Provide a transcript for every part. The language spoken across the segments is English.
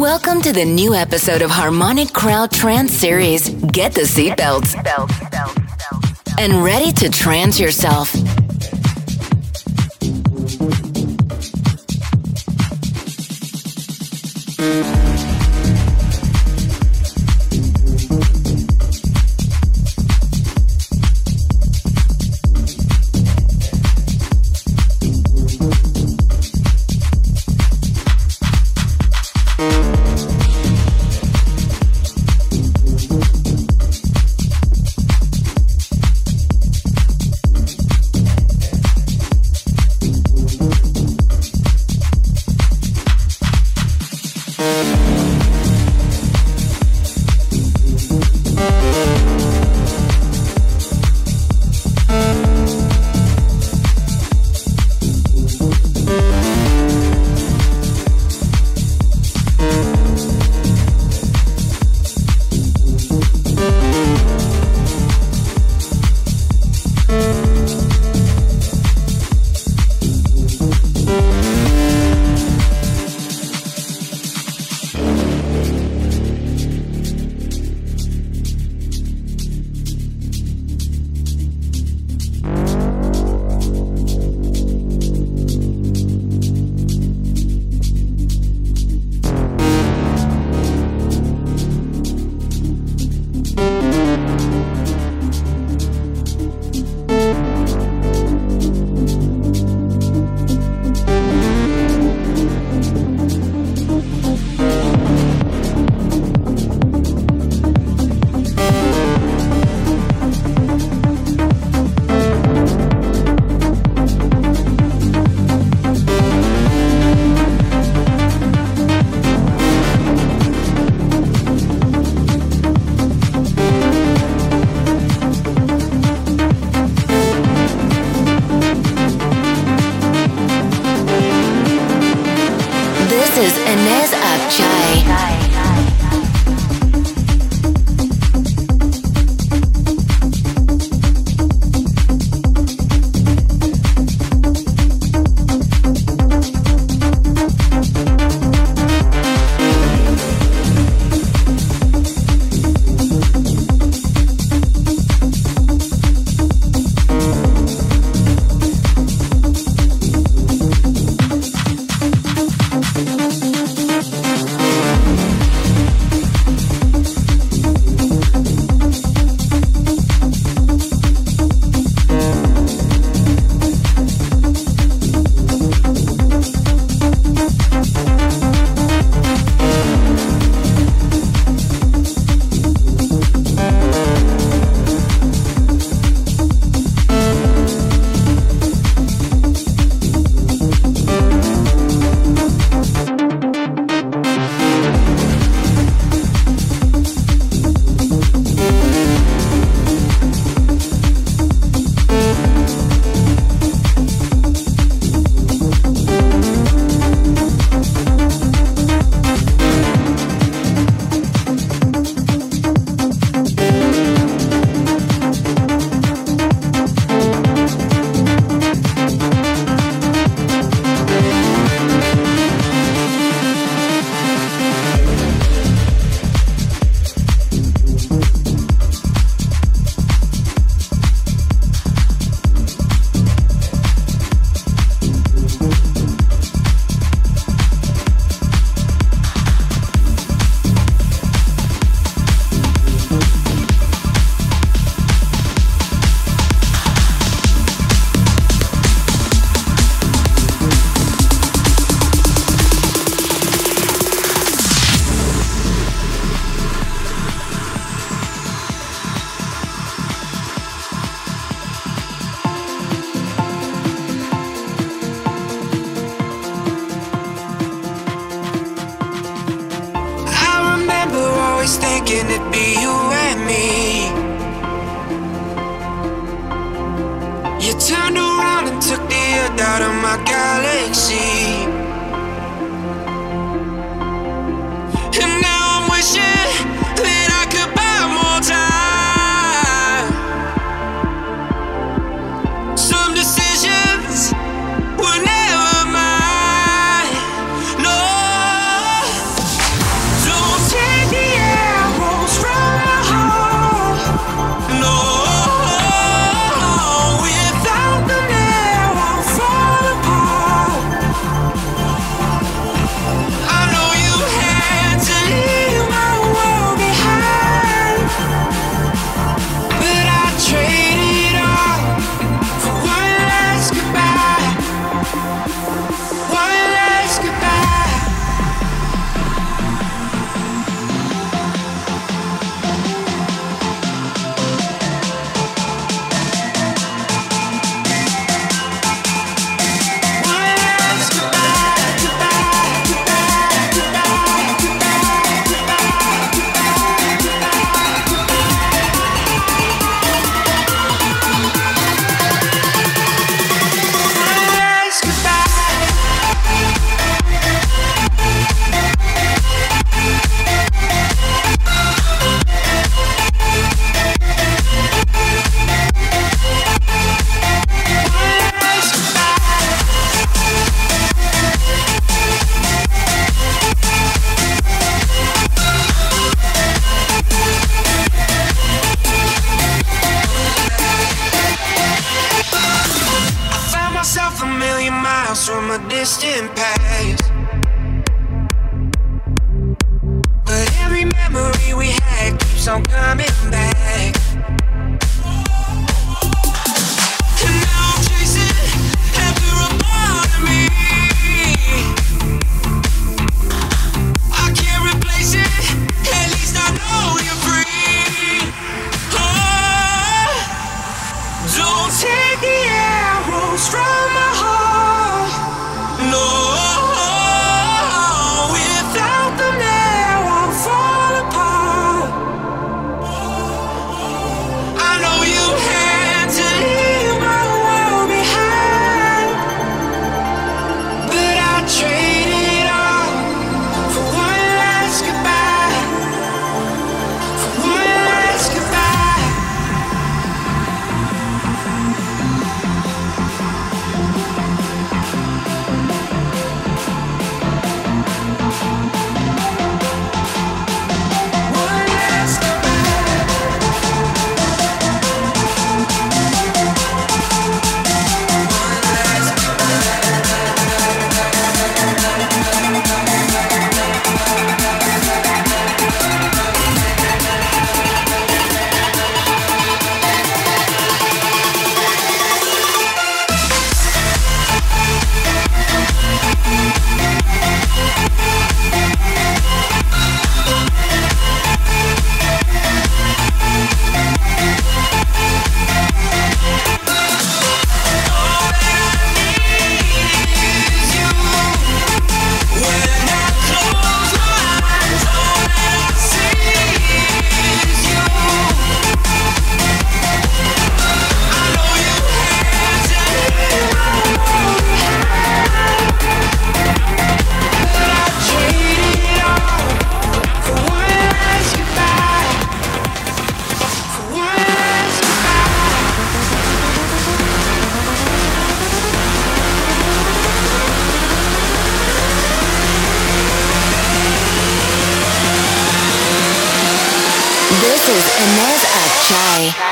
Welcome to the new episode of Harmonic Crowd Trance Series. Get the seatbelts and ready to trance yourself. This is Enes Akcay. I'm coming back. And now I'm chasing after a part of me. I can't replace it, at least I know you're free. Oh, don't take the arrows from my heart. No. This is Enes Akcay.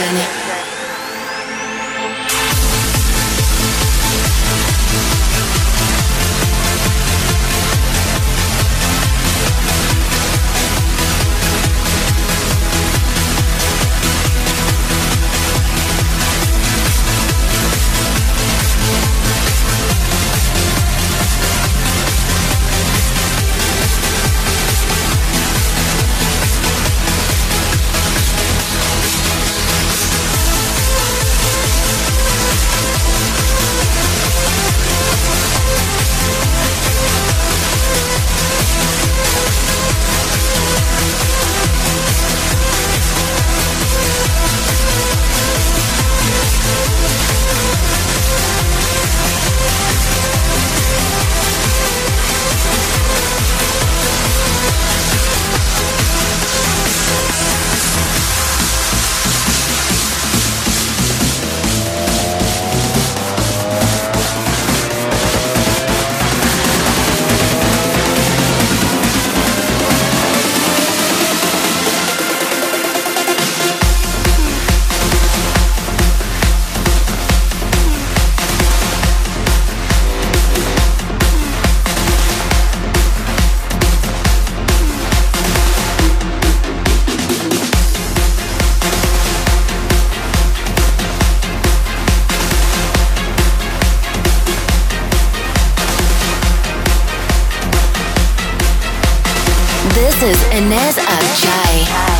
Session. This is Enes Akcay.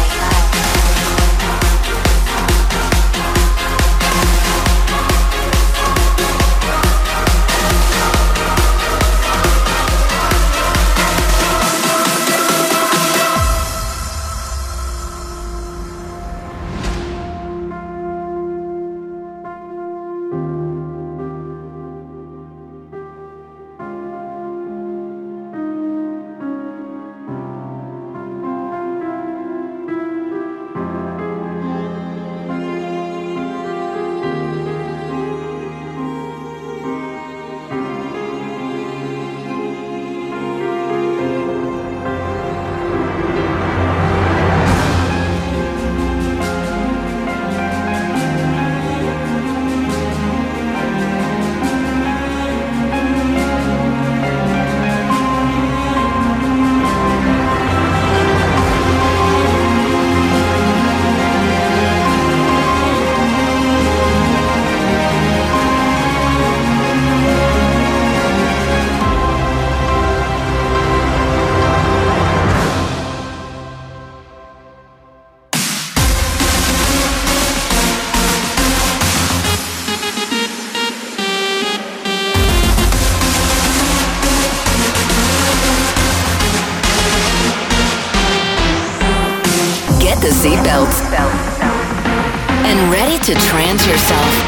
And ready to trance yourself.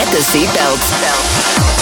Get the seatbelts.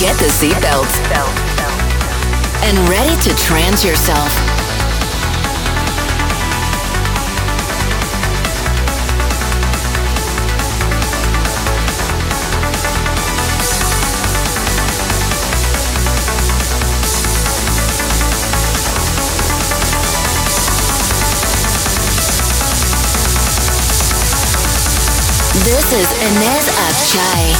Get the seatbelt and ready to trance yourself. This is Enes Akcay.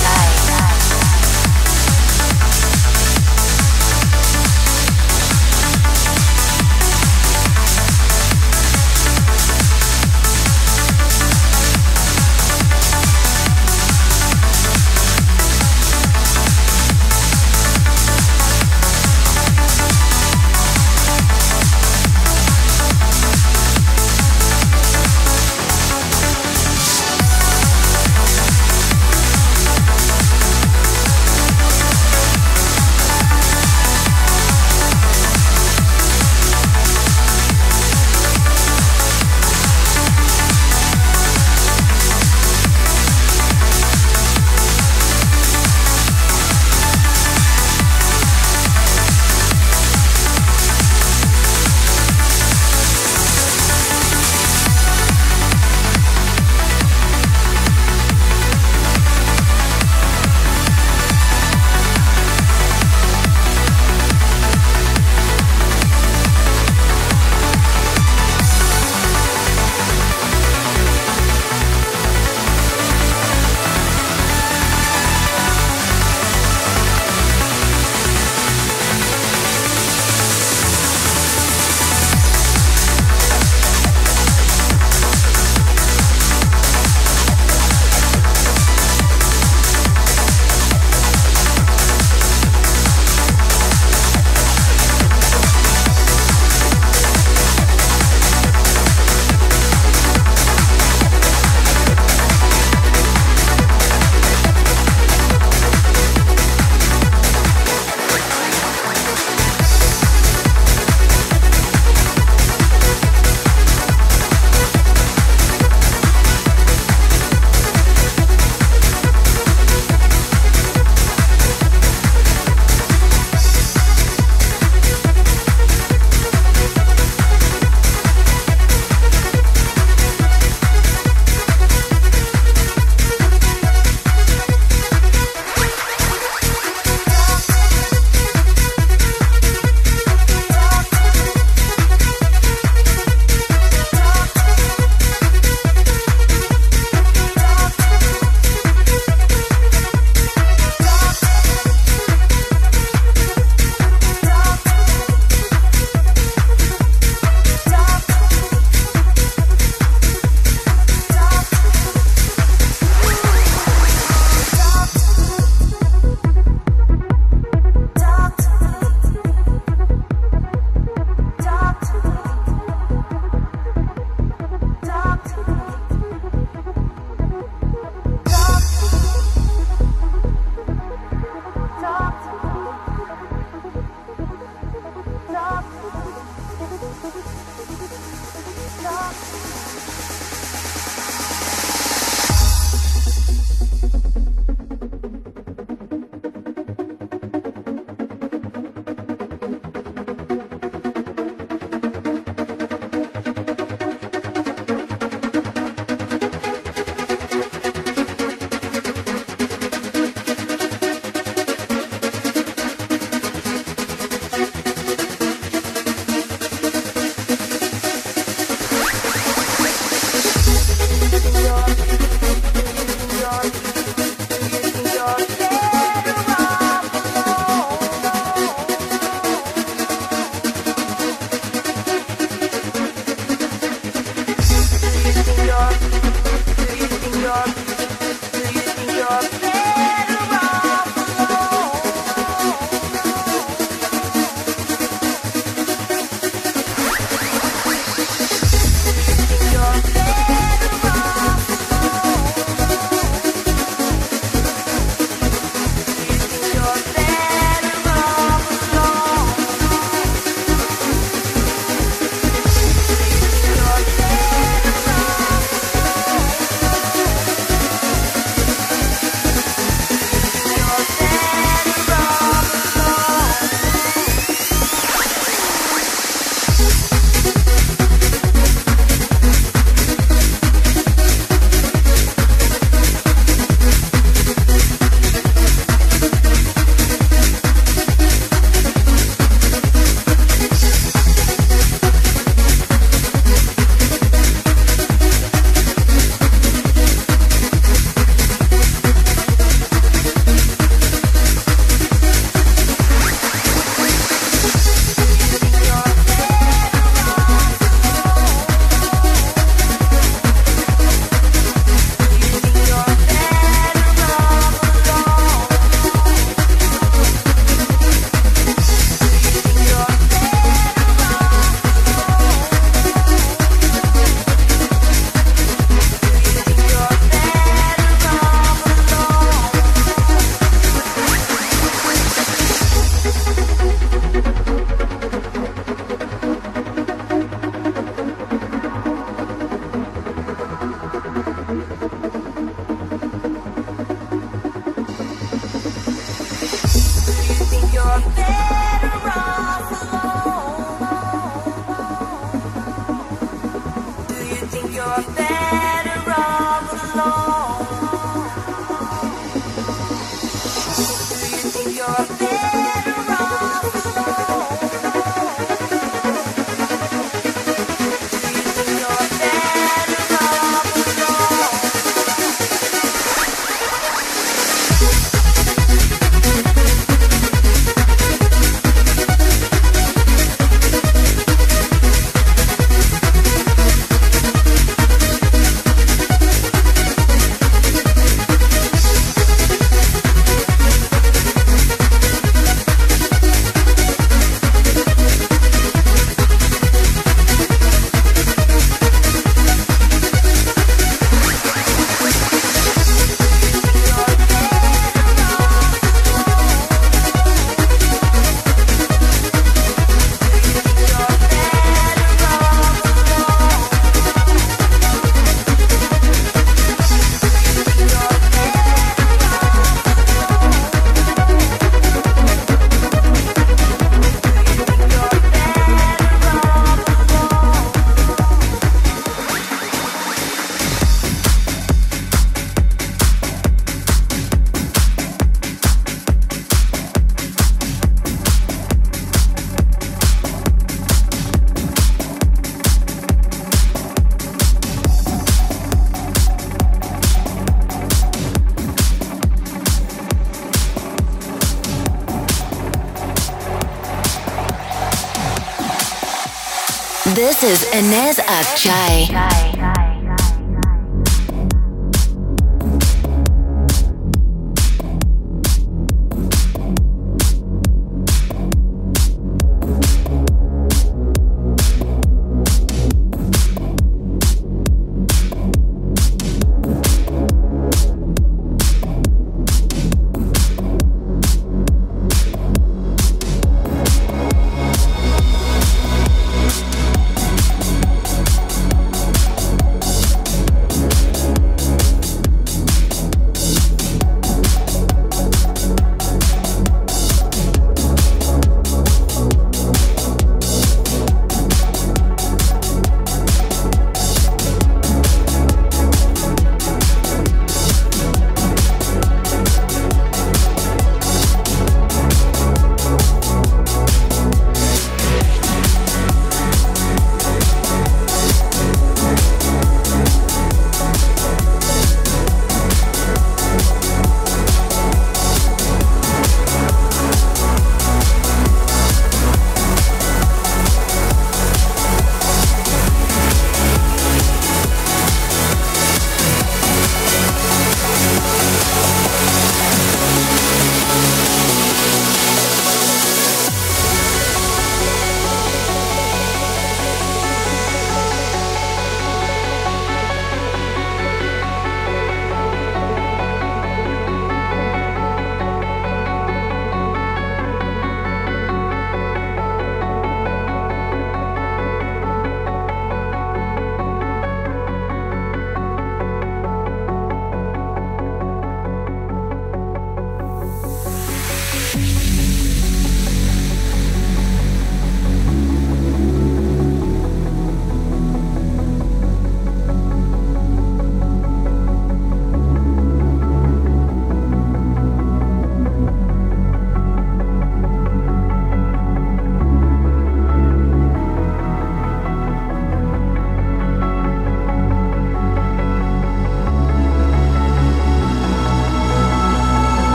This is Enes Akcay.